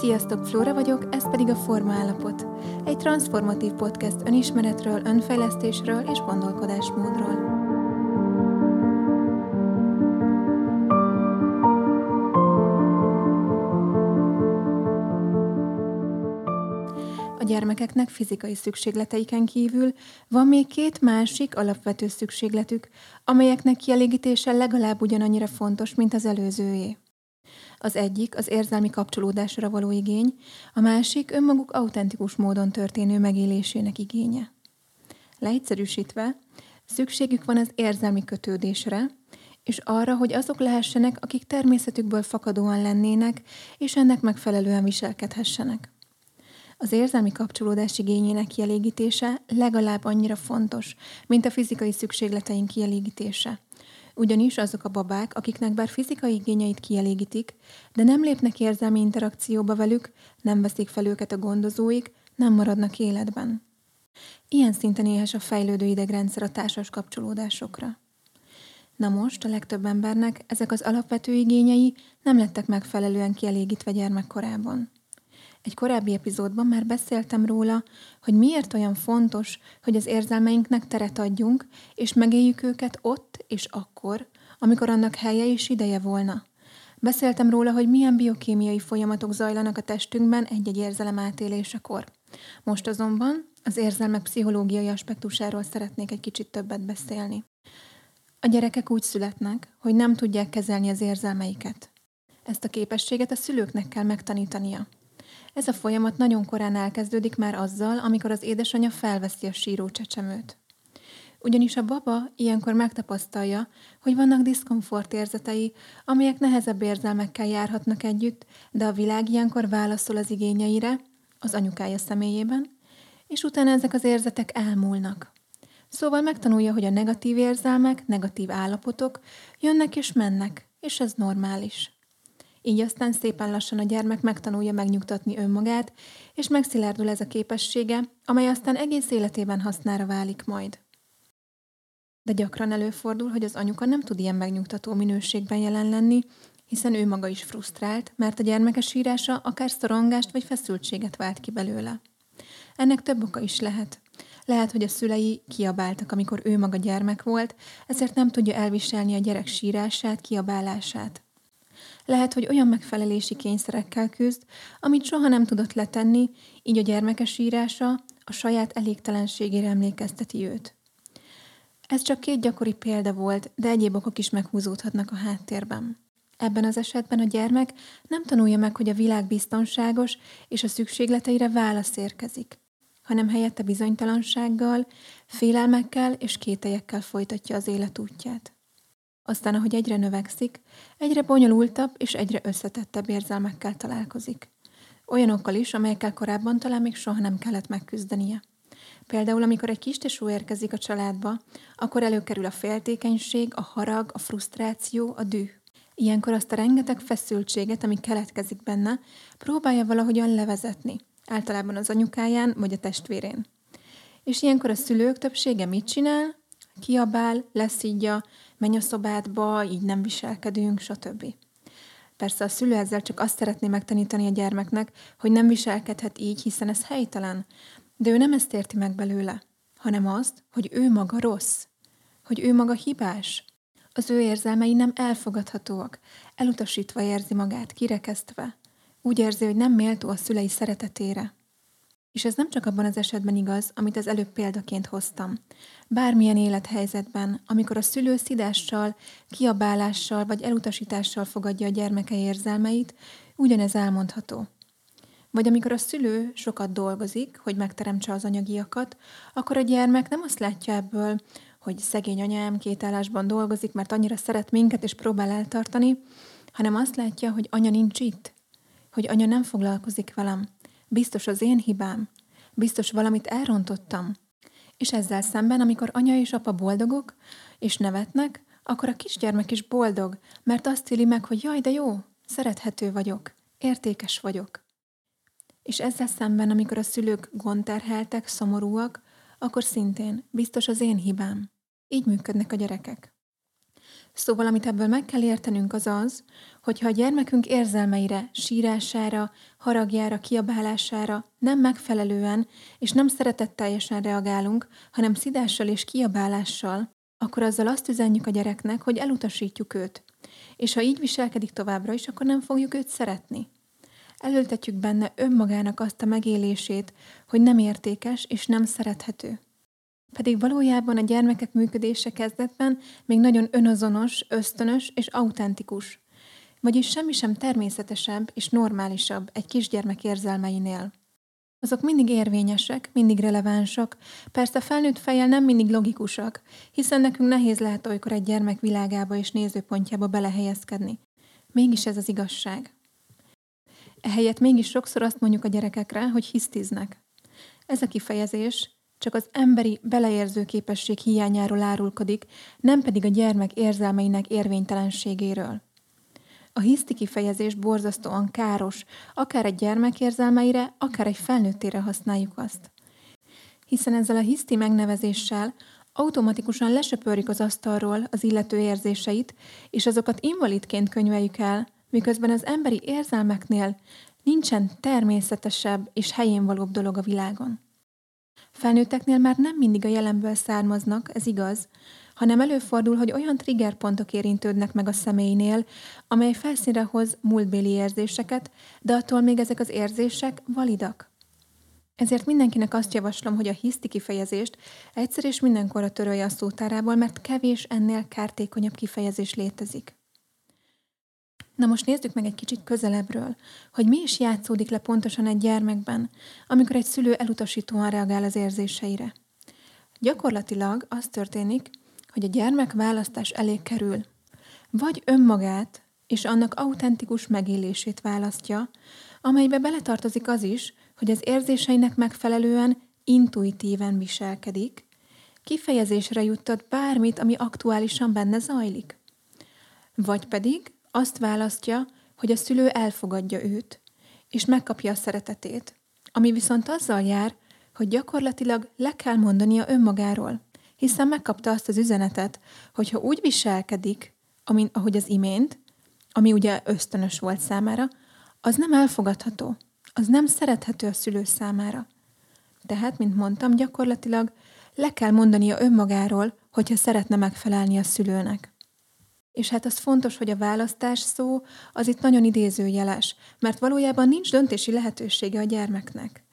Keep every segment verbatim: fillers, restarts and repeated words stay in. Sziasztok, Flóra vagyok, ez pedig a Forma Állapot. Egy transformatív podcast önismeretről, önfejlesztésről és gondolkodásmódról. A gyermekeknek fizikai szükségleteiken kívül van még két másik alapvető szükségletük, amelyeknek kielégítése legalább ugyanannyira fontos, mint az előzőjé. Az egyik az érzelmi kapcsolódásra való igény, a másik önmaguk autentikus módon történő megélésének igénye. Leegyszerűsítve, szükségük van az érzelmi kötődésre, és arra, hogy azok lehessenek, akik természetükből fakadóan lennének, és ennek megfelelően viselkedhessenek. Az érzelmi kapcsolódás igényének kielégítése legalább annyira fontos, mint a fizikai szükségleteink kielégítése. Ugyanis azok a babák, akiknek bár fizikai igényeit kielégítik, de nem lépnek érzelmi interakcióba velük, nem veszik fel őket a gondozóik, nem maradnak életben. Ilyen szinten éhes a fejlődő idegrendszer a társas kapcsolódásokra. Na most a legtöbb embernek ezek az alapvető igényei nem lettek megfelelően kielégítve gyermekkorában. Egy korábbi epizódban már beszéltem róla, hogy miért olyan fontos, hogy az érzelmeinknek teret adjunk, és megéljük őket ott és akkor, amikor annak helye és ideje volna. Beszéltem róla, hogy milyen biokémiai folyamatok zajlanak a testünkben egy-egy érzelem átélésekor. Most azonban az érzelmek pszichológiai aspektusáról szeretnék egy kicsit többet beszélni. A gyerekek úgy születnek, hogy nem tudják kezelni az érzelmeiket. Ezt a képességet a szülőknek kell megtanítania. Ez a folyamat nagyon korán elkezdődik már azzal, amikor az édesanyja felveszi a síró csecsemőt. Ugyanis a baba ilyenkor megtapasztalja, hogy vannak diszkomfort érzetei, amelyek nehezebb érzelmekkel járhatnak együtt, de a világ ilyenkor válaszol az igényeire, az anyukája személyében, és utána ezek az érzetek elmúlnak. Szóval megtanulja, hogy a negatív érzelmek, negatív állapotok jönnek és mennek, és ez normális. Így aztán szépen lassan a gyermek megtanulja megnyugtatni önmagát, és megszilárdul ez a képessége, amely aztán egész életében hasznára válik majd. De gyakran előfordul, hogy az anyuka nem tud ilyen megnyugtató minőségben jelen lenni, hiszen ő maga is frusztrált, mert a gyermeke sírása akár szorongást vagy feszültséget vált ki belőle. Ennek több oka is lehet. Lehet, hogy a szülei kiabáltak, amikor ő maga gyermek volt, ezért nem tudja elviselni a gyerek sírását, kiabálását. Lehet, hogy olyan megfelelési kényszerekkel küzd, amit soha nem tudott letenni, így a gyermeke sírása a saját elégtelenségére emlékezteti őt. Ez csak két gyakori példa volt, de egyéb okok is meghúzódhatnak a háttérben. Ebben az esetben a gyermek nem tanulja meg, hogy a világ biztonságos és a szükségleteire válasz érkezik, hanem helyette bizonytalansággal, félelmekkel és kételyekkel folytatja az életútját. Aztán, ahogy egyre növekszik, egyre bonyolultabb és egyre összetettebb érzelmekkel találkozik. Olyanokkal is, amelyekkel korábban talán még soha nem kellett megküzdenie. Például, amikor egy kistesó érkezik a családba, akkor előkerül a féltékenység, a harag, a frusztráció, a düh. Ilyenkor azt a rengeteg feszültséget, ami keletkezik benne, próbálja valahogyan levezetni, általában az anyukáján vagy a testvérén. És ilyenkor a szülők többsége mit csinál? Kiabál, leszidja, menj a szobádba, így nem viselkedünk, stb. Persze a szülő ezzel csak azt szeretné megtanítani a gyermeknek, hogy nem viselkedhet így, hiszen ez helytelen. De ő nem ezt érti meg belőle, hanem azt, hogy ő maga rossz, hogy ő maga hibás. Az ő érzelmei nem elfogadhatóak, elutasítva érzi magát, kirekesztve. Úgy érzi, hogy nem méltó a szülei szeretetére. És ez nem csak abban az esetben igaz, amit az előbb példaként hoztam. Bármilyen élethelyzetben, amikor a szülő szidással, kiabálással vagy elutasítással fogadja a gyermeke érzelmeit, ugyanez elmondható. Vagy amikor a szülő sokat dolgozik, hogy megteremtse az anyagiakat, akkor a gyermek nem azt látja ebből, hogy szegény anyám két állásban dolgozik, mert annyira szeret minket és próbál eltartani, hanem azt látja, hogy anya nincs itt, hogy anya nem foglalkozik velem. Biztos az én hibám. Biztos valamit elrontottam. És ezzel szemben, amikor anya és apa boldogok, és nevetnek, akkor a kisgyermek is boldog, mert azt éli meg, hogy jaj, de jó, szerethető vagyok, értékes vagyok. És ezzel szemben, amikor a szülők gondterheltek, szomorúak, akkor szintén biztos az én hibám. Így működnek a gyerekek. Szóval, amit ebből meg kell értenünk, az az, hogyha a gyermekünk érzelmeire, sírására, haragjára, kiabálására nem megfelelően és nem szeretetteljesen reagálunk, hanem szidással és kiabálással, akkor azzal azt üzenjük a gyereknek, hogy elutasítjuk őt. És ha így viselkedik továbbra is, akkor nem fogjuk őt szeretni. Elültetjük benne önmagának azt a megélését, hogy nem értékes és nem szerethető. Pedig valójában a gyermekek működése kezdetben még nagyon önazonos, ösztönös és autentikus. Vagyis semmi sem természetesebb és normálisabb egy kisgyermek érzelmeinél. Azok mindig érvényesek, mindig relevánsak, persze felnőtt fejjel nem mindig logikusak, hiszen nekünk nehéz lehet olykor egy gyermek világába és nézőpontjába belehelyezkedni. Mégis ez az igazság. Ehelyett mégis sokszor azt mondjuk a gyerekekre, hogy hisztiznek. Ez a kifejezés csak az emberi beleérző képesség hiányáról árulkodik, nem pedig a gyermek érzelmeinek érvénytelenségéről. A hiszti kifejezés borzasztóan káros, akár egy gyermek érzelmeire, akár egy felnőttére használjuk azt. Hiszen ezzel a hiszti megnevezéssel automatikusan lesöpörjük az asztalról az illető érzéseit, és azokat invalidként könyveljük el, miközben az emberi érzelmeknél nincsen természetesebb és helyén valóbb dolog a világon. Felnőtteknél már nem mindig a jelenből származnak, ez igaz, hanem előfordul, hogy olyan triggerpontok érintődnek meg a személynél, amely felszínre hoz múltbéli érzéseket, de attól még ezek az érzések validak. Ezért mindenkinek azt javaslom, hogy a hiszti kifejezést egyszer és mindenkorra törölje a szótárából, mert kevés ennél kártékonyabb kifejezés létezik. Na most nézzük meg egy kicsit közelebbről, hogy mi is játszódik le pontosan egy gyermekben, amikor egy szülő elutasítóan reagál az érzéseire. Gyakorlatilag az történik, hogy a gyermek választás elé kerül. Vagy önmagát és annak autentikus megélését választja, amelybe beletartozik az is, hogy az érzéseinek megfelelően intuitíven viselkedik, kifejezésre juttat bármit, ami aktuálisan benne zajlik. Vagy pedig azt választja, hogy a szülő elfogadja őt, és megkapja a szeretetét, ami viszont azzal jár, hogy gyakorlatilag le kell mondania önmagáról, hiszen megkapta azt az üzenetet, hogyha úgy viselkedik, amin, ahogy az imént, ami ugye ösztönös volt számára, az nem elfogadható, az nem szerethető a szülő számára. Tehát, mint mondtam, gyakorlatilag le kell mondania önmagáról, hogyha szeretne megfelelni a szülőnek. És hát az fontos, hogy a választás szó az itt nagyon idézőjeles, mert valójában nincs döntési lehetősége a gyermeknek.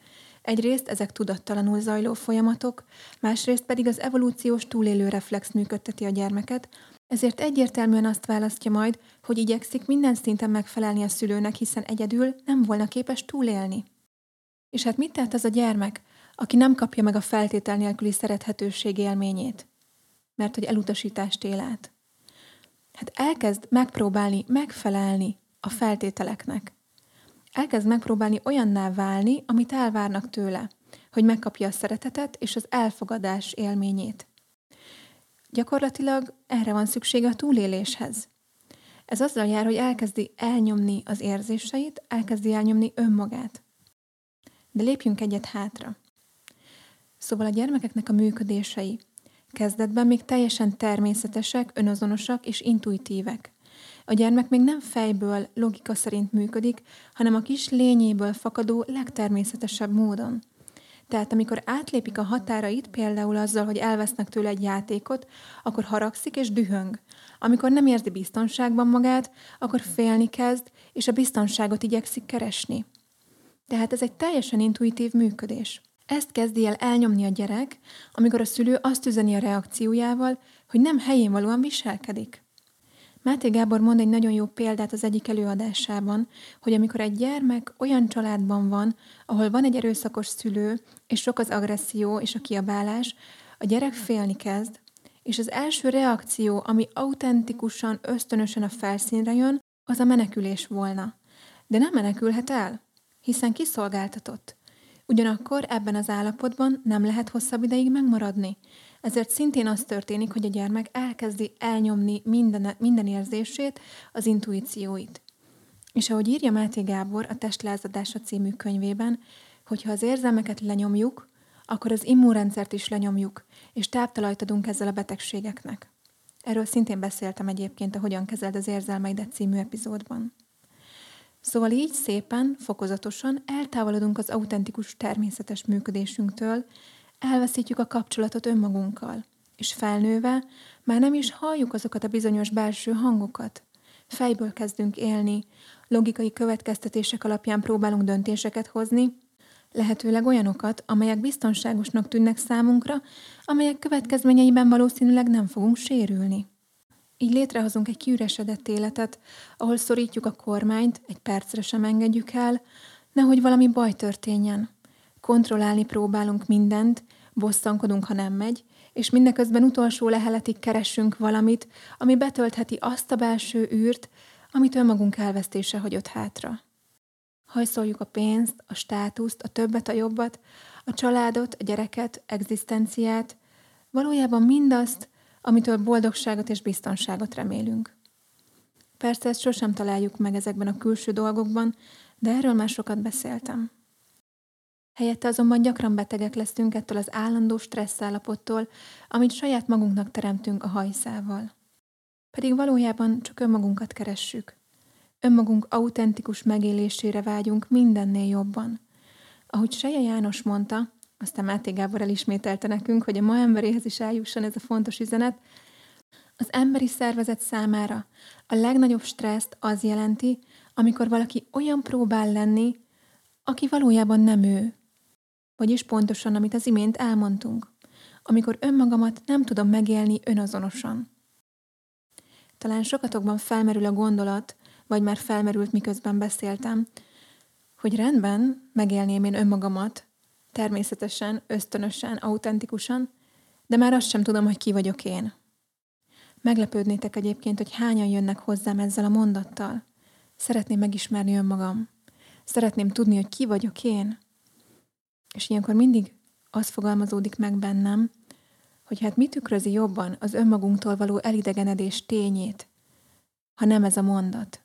Egyrészt ezek tudattalanul zajló folyamatok, másrészt pedig az evolúciós túlélő reflex működteti a gyermeket, ezért egyértelműen azt választja majd, hogy igyekszik minden szinten megfelelni a szülőnek, hiszen egyedül nem volna képes túlélni. És hát mit tehet az a gyermek, aki nem kapja meg a feltétel nélküli szerethetőség élményét? Mert hogy elutasítást él át. Hát elkezd megpróbálni megfelelni a feltételeknek. Elkezd megpróbálni olyanná válni, amit elvárnak tőle, hogy megkapja a szeretetet és az elfogadás élményét. Gyakorlatilag erre van szüksége a túléléshez. Ez azzal jár, hogy elkezdi elnyomni az érzéseit, elkezdi elnyomni önmagát. De lépjünk egyet hátra. Szóval a gyermekeknek a működései kezdetben még teljesen természetesek, önazonosak és intuitívek. A gyermek még nem fejből, logika szerint működik, hanem a kis lényéből fakadó legtermészetesebb módon. Tehát amikor átlépik a határait, például azzal, hogy elvesznek tőle egy játékot, akkor haragszik és dühöng. Amikor nem érzi biztonságban magát, akkor félni kezd, és a biztonságot igyekszik keresni. Tehát ez egy teljesen intuitív működés. Ezt kezdi el elnyomni a gyerek, amikor a szülő azt üzeni a reakciójával, hogy nem helyén valóan viselkedik. Máté Gábor mond egy nagyon jó példát az egyik előadásában, hogy amikor egy gyermek olyan családban van, ahol van egy erőszakos szülő, és sok az agresszió és a kiabálás, a gyerek félni kezd, és az első reakció, ami autentikusan, ösztönösen a felszínre jön, az a menekülés volna. De nem menekülhet el, hiszen kiszolgáltatott. Ugyanakkor ebben az állapotban nem lehet hosszabb ideig megmaradni. Ezért szintén az történik, hogy a gyermek elkezdi elnyomni minden, minden érzését, az intuícióit. És ahogy írja Máté Gábor a Test Lázadása című könyvében, hogyha az érzelmeket lenyomjuk, akkor az immunrendszert is lenyomjuk, és táptalajt adunk ezzel a betegségeknek. Erről szintén beszéltem egyébként a Hogyan kezeld az érzelmeidet című epizódban. Szóval így szépen, fokozatosan eltávolodunk az autentikus, természetes működésünktől, elveszítjük a kapcsolatot önmagunkkal, és felnőve már nem is halljuk azokat a bizonyos belső hangokat. Fejből kezdünk élni, logikai következtetések alapján próbálunk döntéseket hozni, lehetőleg olyanokat, amelyek biztonságosnak tűnnek számunkra, amelyek következményeiben valószínűleg nem fogunk sérülni. Így létrehozunk egy kiüresedett életet, ahol szorítjuk a kormányt, egy percre sem engedjük el, nehogy valami baj történjen. Kontrollálni próbálunk mindent, bosszankodunk, ha nem megy, és mindeközben utolsó leheletig keressünk valamit, ami betöltheti azt a belső űrt, amit önmagunk elvesztése hagyott hátra. Hajszoljuk a pénzt, a státuszt, a többet, a jobbat, a családot, a gyereket, egzisztenciát, valójában mindazt, amitől boldogságot és biztonságot remélünk. Persze ezt sosem találjuk meg ezekben a külső dolgokban, de erről már sokat beszéltem. Helyette azonban gyakran betegek leszünk ettől az állandó stressz állapottól, amit saját magunknak teremtünk a hajszával. Pedig valójában csak önmagunkat keressük. Önmagunk autentikus megélésére vágyunk mindennél jobban. Ahogy Selye János mondta, aztán Máté Gábor elismételte nekünk, hogy a ma emberéhez is eljusson ez a fontos üzenet, az emberi szervezet számára a legnagyobb stresszt az jelenti, amikor valaki olyan próbál lenni, aki valójában nem ő. Vagyis pontosan, amit az imént elmondtunk, amikor önmagamat nem tudom megélni önazonosan. Talán sokatokban felmerül a gondolat, vagy már felmerült, miközben beszéltem, hogy rendben, megélném én önmagamat, természetesen, ösztönösen, autentikusan, de már azt sem tudom, hogy ki vagyok én. Meglepődnétek egyébként, hogy hányan jönnek hozzám ezzel a mondattal. Szeretném megismerni önmagam. Szeretném tudni, hogy ki vagyok én. És ilyenkor mindig az fogalmazódik meg bennem, hogy hát mi tükrözi jobban az önmagunktól való elidegenedés tényét, ha nem ez a mondat.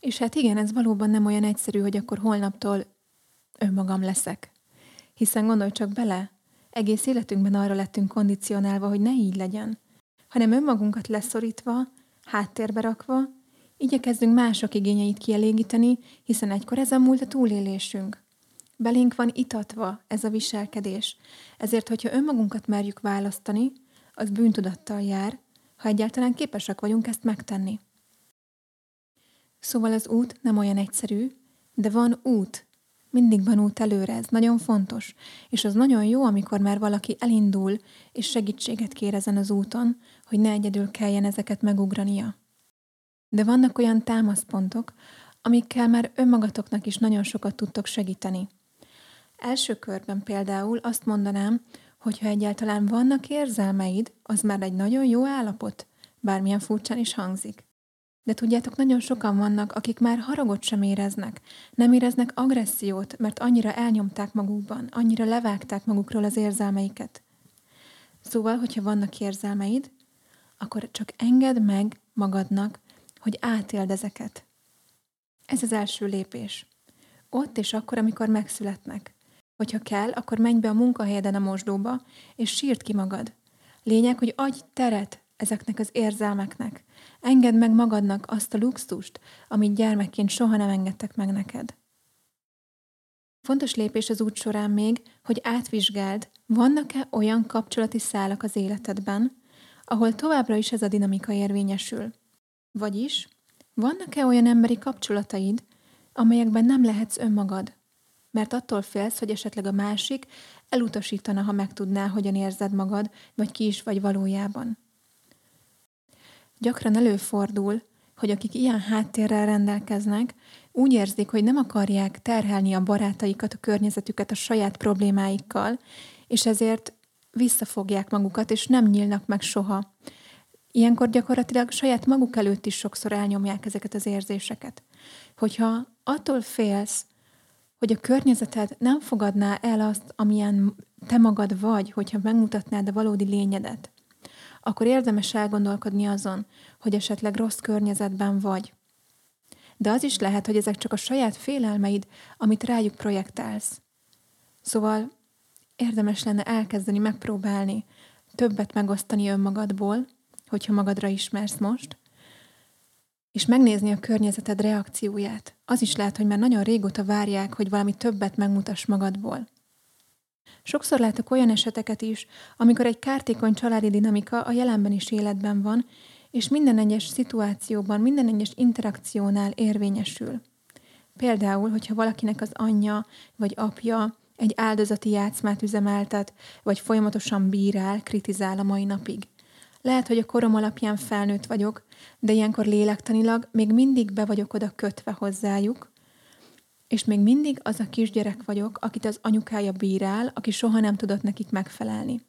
És hát igen, ez valóban nem olyan egyszerű, hogy akkor holnaptól önmagam leszek. Hiszen gondolj csak bele, egész életünkben arra lettünk kondicionálva, hogy ne így legyen, hanem önmagunkat leszorítva, háttérbe rakva, igyekezzünk mások igényeit kielégíteni, hiszen egykor ezen múlt a túlélésünk. Belénk van itatva ez a viselkedés, ezért, hogyha önmagunkat merjük választani, az bűntudattal jár, ha egyáltalán képesek vagyunk ezt megtenni. Szóval az út nem olyan egyszerű, de van út. Mindig van út előre, ez nagyon fontos, és az nagyon jó, amikor már valaki elindul, és segítséget kér ezen az úton, hogy ne egyedül kelljen ezeket megugrania. De vannak olyan támaszpontok, amikkel már önmagatoknak is nagyon sokat tudtok segíteni. Első körben például azt mondanám, hogy ha egyáltalán vannak érzelmeid, az már egy nagyon jó állapot, bármilyen furcsán is hangzik. De tudjátok, nagyon sokan vannak, akik már haragot sem éreznek, nem éreznek agressziót, mert annyira elnyomták magukban, annyira levágták magukról az érzelmeiket. Szóval, hogyha vannak érzelmeid, akkor csak engedd meg magadnak, hogy átéld ezeket. Ez az első lépés. Ott és akkor, amikor megszületnek. Hogyha kell, akkor menj be a munkahelyeden a mosdóba, és sírd ki magad. Lényeg, hogy adj teret ezeknek az érzelmeknek. Engedd meg magadnak azt a luxust, amit gyermekként soha nem engedtek meg neked. Fontos lépés az út során még, hogy átvizsgáld, vannak-e olyan kapcsolati szálak az életedben, ahol továbbra is ez a dinamika érvényesül. Vagyis, vannak-e olyan emberi kapcsolataid, amelyekben nem lehetsz önmagad? Mert attól félsz, hogy esetleg a másik elutasítana, ha megtudná, hogyan érzed magad, vagy ki is vagy valójában. Gyakran előfordul, hogy akik ilyen háttérrel rendelkeznek, úgy érzik, hogy nem akarják terhelni a barátaikat, a környezetüket a saját problémáikkal, és ezért visszafogják magukat, és nem nyílnak meg soha. Ilyenkor gyakorlatilag saját maguk előtt is sokszor elnyomják ezeket az érzéseket. Hogyha attól félsz, hogy a környezeted nem fogadná el azt, amilyen te magad vagy, hogyha megmutatnád a valódi lényedet, akkor érdemes elgondolkodni azon, hogy esetleg rossz környezetben vagy. De az is lehet, hogy ezek csak a saját félelmeid, amit rájuk projektálsz. Szóval érdemes lenne elkezdeni megpróbálni többet megosztani önmagadból, hogyha magadra ismersz most, és megnézni a környezeted reakcióját. Az is lehet, hogy már nagyon régóta várják, hogy valami többet megmutass magadból. Sokszor látok olyan eseteket is, amikor egy kártékony családi dinamika a jelenben is életben van, és minden egyes szituációban, minden egyes interakciónál érvényesül. Például, hogyha valakinek az anyja vagy apja egy áldozati játszmát üzemeltet, vagy folyamatosan bírál, kritizál a mai napig. Lehet, hogy a korom alapján felnőtt vagyok, de ilyenkor lélektanilag még mindig be vagyok oda kötve hozzájuk, és még mindig az a kisgyerek vagyok, akit az anyukája bírál, aki soha nem tudott nekik megfelelni.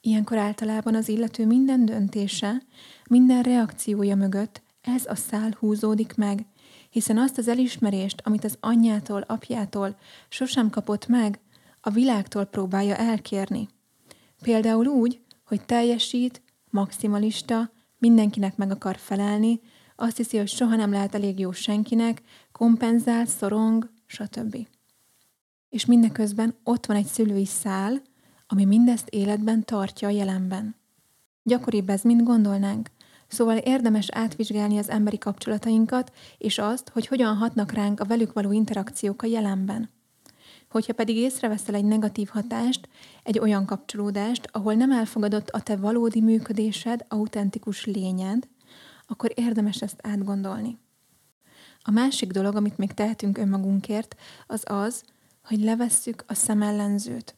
Ilyenkor általában az illető minden döntése, minden reakciója mögött ez a szál húzódik meg, hiszen azt az elismerést, amit az anyjától, apjától sosem kapott meg, a világtól próbálja elkérni. Például úgy, hogy teljesít, maximalista, mindenkinek meg akar felelni, azt hiszi, hogy soha nem lehet elég jó senkinek, kompenzál, szorong, stb. És mindeközben ott van egy szülői szál, ami mindezt életben tartja a jelenben. Gyakoribb ez, mint gondolnánk. Szóval érdemes átvizsgálni az emberi kapcsolatainkat, és azt, hogy hogyan hatnak ránk a velük való interakciók a jelenben. Hogyha pedig észreveszel egy negatív hatást, egy olyan kapcsolódást, ahol nem elfogadott a te valódi működésed, autentikus lényed, akkor érdemes ezt átgondolni. A másik dolog, amit még tehetünk önmagunkért, az az, hogy levesszük a szemellenzőt.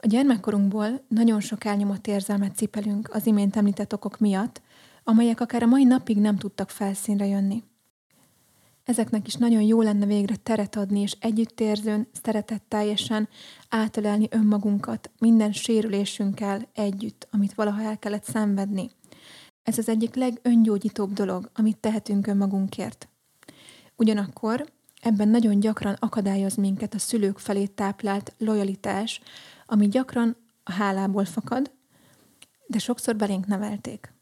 A gyermekkorunkból nagyon sok elnyomott érzelmet cipelünk az imént említett okok miatt, amelyek akár a mai napig nem tudtak felszínre jönni. Ezeknek is nagyon jó lenne végre teret adni, és együttérzőn, szeretetteljesen átölelni önmagunkat minden sérülésünkkel együtt, amit valaha el kellett szenvedni. Ez az egyik legöngyógyítóbb dolog, amit tehetünk önmagunkért. Ugyanakkor ebben nagyon gyakran akadályoz minket a szülők felé táplált lojalitás, ami gyakran a hálából fakad, de sokszor belénk nevelték.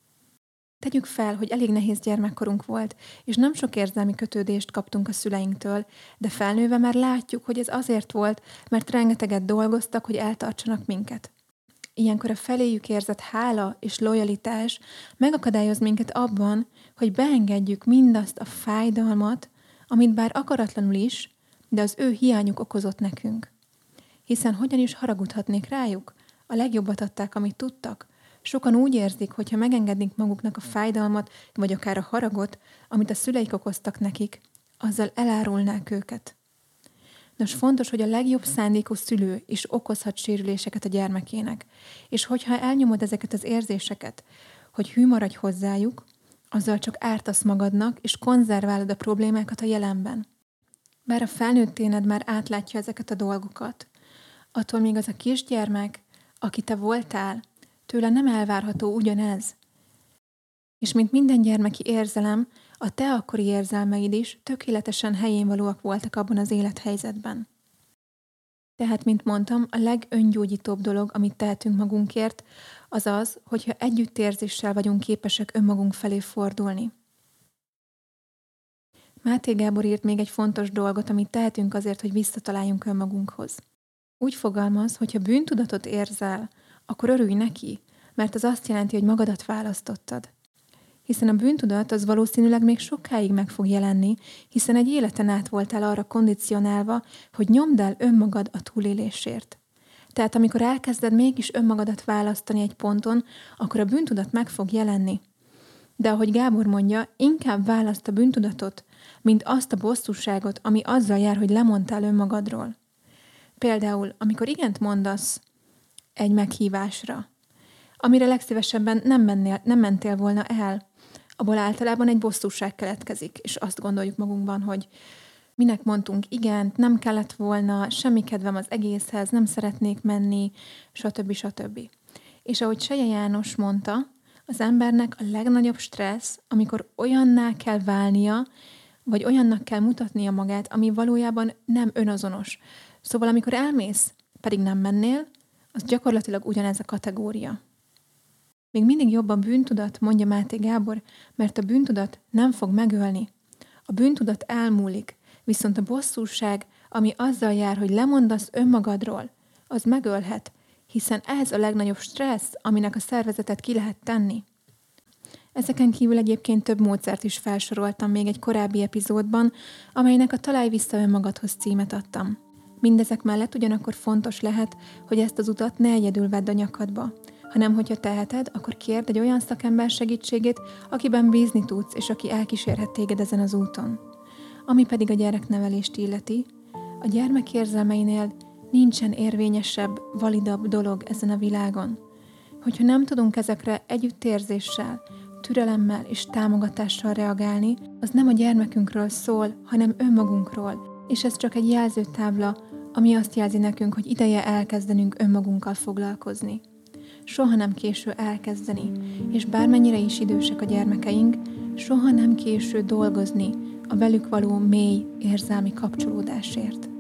Tegyük fel, hogy elég nehéz gyermekkorunk volt, és nem sok érzelmi kötődést kaptunk a szüleinktől, de felnőve már látjuk, hogy ez azért volt, mert rengeteget dolgoztak, hogy eltartsanak minket. Ilyenkor a feléjük érzett hála és lojalitás megakadályoz minket abban, hogy beengedjük mindazt a fájdalmat, amit bár akaratlanul is, de az ő hiányuk okozott nekünk. Hiszen hogyan is haragudhatnék rájuk? A legjobbat adták, amit tudtak. Sokan úgy érzik, hogy ha megengednék maguknak a fájdalmat, vagy akár a haragot, amit a szüleik okoztak nekik, azzal elárulnák őket. Nos, fontos, hogy a legjobb szándékú szülő is okozhat sérüléseket a gyermekének, és hogyha elnyomod ezeket az érzéseket, hogy hű maradj hozzájuk, azzal csak ártasz magadnak, és konzerválod a problémákat a jelenben. Bár a felnőtténed már átlátja ezeket a dolgokat, attól még az a kisgyermek, aki te voltál, tőle nem elvárható ugyanez. És mint minden gyermeki érzelem, a te akkori érzelmeid is tökéletesen helyén valóak voltak abban az élethelyzetben. Tehát, mint mondtam, a legöngyógyítóbb dolog, amit tehetünk magunkért, az az, hogyha együttérzéssel vagyunk képesek önmagunk felé fordulni. Máté Gábor írt még egy fontos dolgot, amit tehetünk azért, hogy visszataláljunk önmagunkhoz. Úgy fogalmaz, hogyha bűntudatot érzel, akkor örülj neki, mert az azt jelenti, hogy magadat választottad. Hiszen a bűntudat az valószínűleg még sokáig meg fog jelenni, hiszen egy életen át voltál arra kondicionálva, hogy nyomd el önmagad a túlélésért. Tehát amikor elkezded mégis önmagadat választani egy ponton, akkor a bűntudat meg fog jelenni. De ahogy Gábor mondja, inkább válaszd a bűntudatot, mint azt a bosszúságot, ami azzal jár, hogy lemondtál önmagadról. Például, amikor igent mondasz egy meghívásra, amire legszívesebben nem, mennél, nem mentél volna el, abból általában egy bosszúság keletkezik, és azt gondoljuk magunkban, hogy minek mondtunk igent, nem kellett volna, semmi kedvem az egészhez, nem szeretnék menni, stb. stb. És ahogy Selye János mondta, az embernek a legnagyobb stressz, amikor olyanná kell válnia, vagy olyannak kell mutatnia magát, ami valójában nem önazonos. Szóval amikor elmész, pedig nem mennél, az gyakorlatilag ugyanez a kategória. Még mindig jobb a bűntudat, mondja Máté Gábor, mert a bűntudat nem fog megölni. A bűntudat elmúlik, viszont a bosszúság, ami azzal jár, hogy lemondasz önmagadról, az megölhet, hiszen ez a legnagyobb stressz, aminek a szervezetet ki lehet tenni. Ezeken kívül egyébként több módszert is felsoroltam még egy korábbi epizódban, amelynek a Találj vissza önmagadhoz címet adtam. Mindezek mellett ugyanakkor fontos lehet, hogy ezt az utat ne egyedül vedd a nyakadba, hanem hogyha teheted, akkor kérd egy olyan szakember segítségét, akiben bízni tudsz, és aki elkísérhet téged ezen az úton. Ami pedig a gyereknevelést illeti, a gyermek érzelmeinél nincsen érvényesebb, validabb dolog ezen a világon. Hogyha nem tudunk ezekre együttérzéssel, türelemmel és támogatással reagálni, az nem a gyermekünkről szól, hanem önmagunkról, és ez csak egy jelzőtábla, ami azt jelzi nekünk, hogy ideje elkezdenünk önmagunkkal foglalkozni. Soha nem késő elkezdeni, és bármennyire is idősek a gyermekeink, soha nem késő dolgozni a velük való mély érzelmi kapcsolódásért.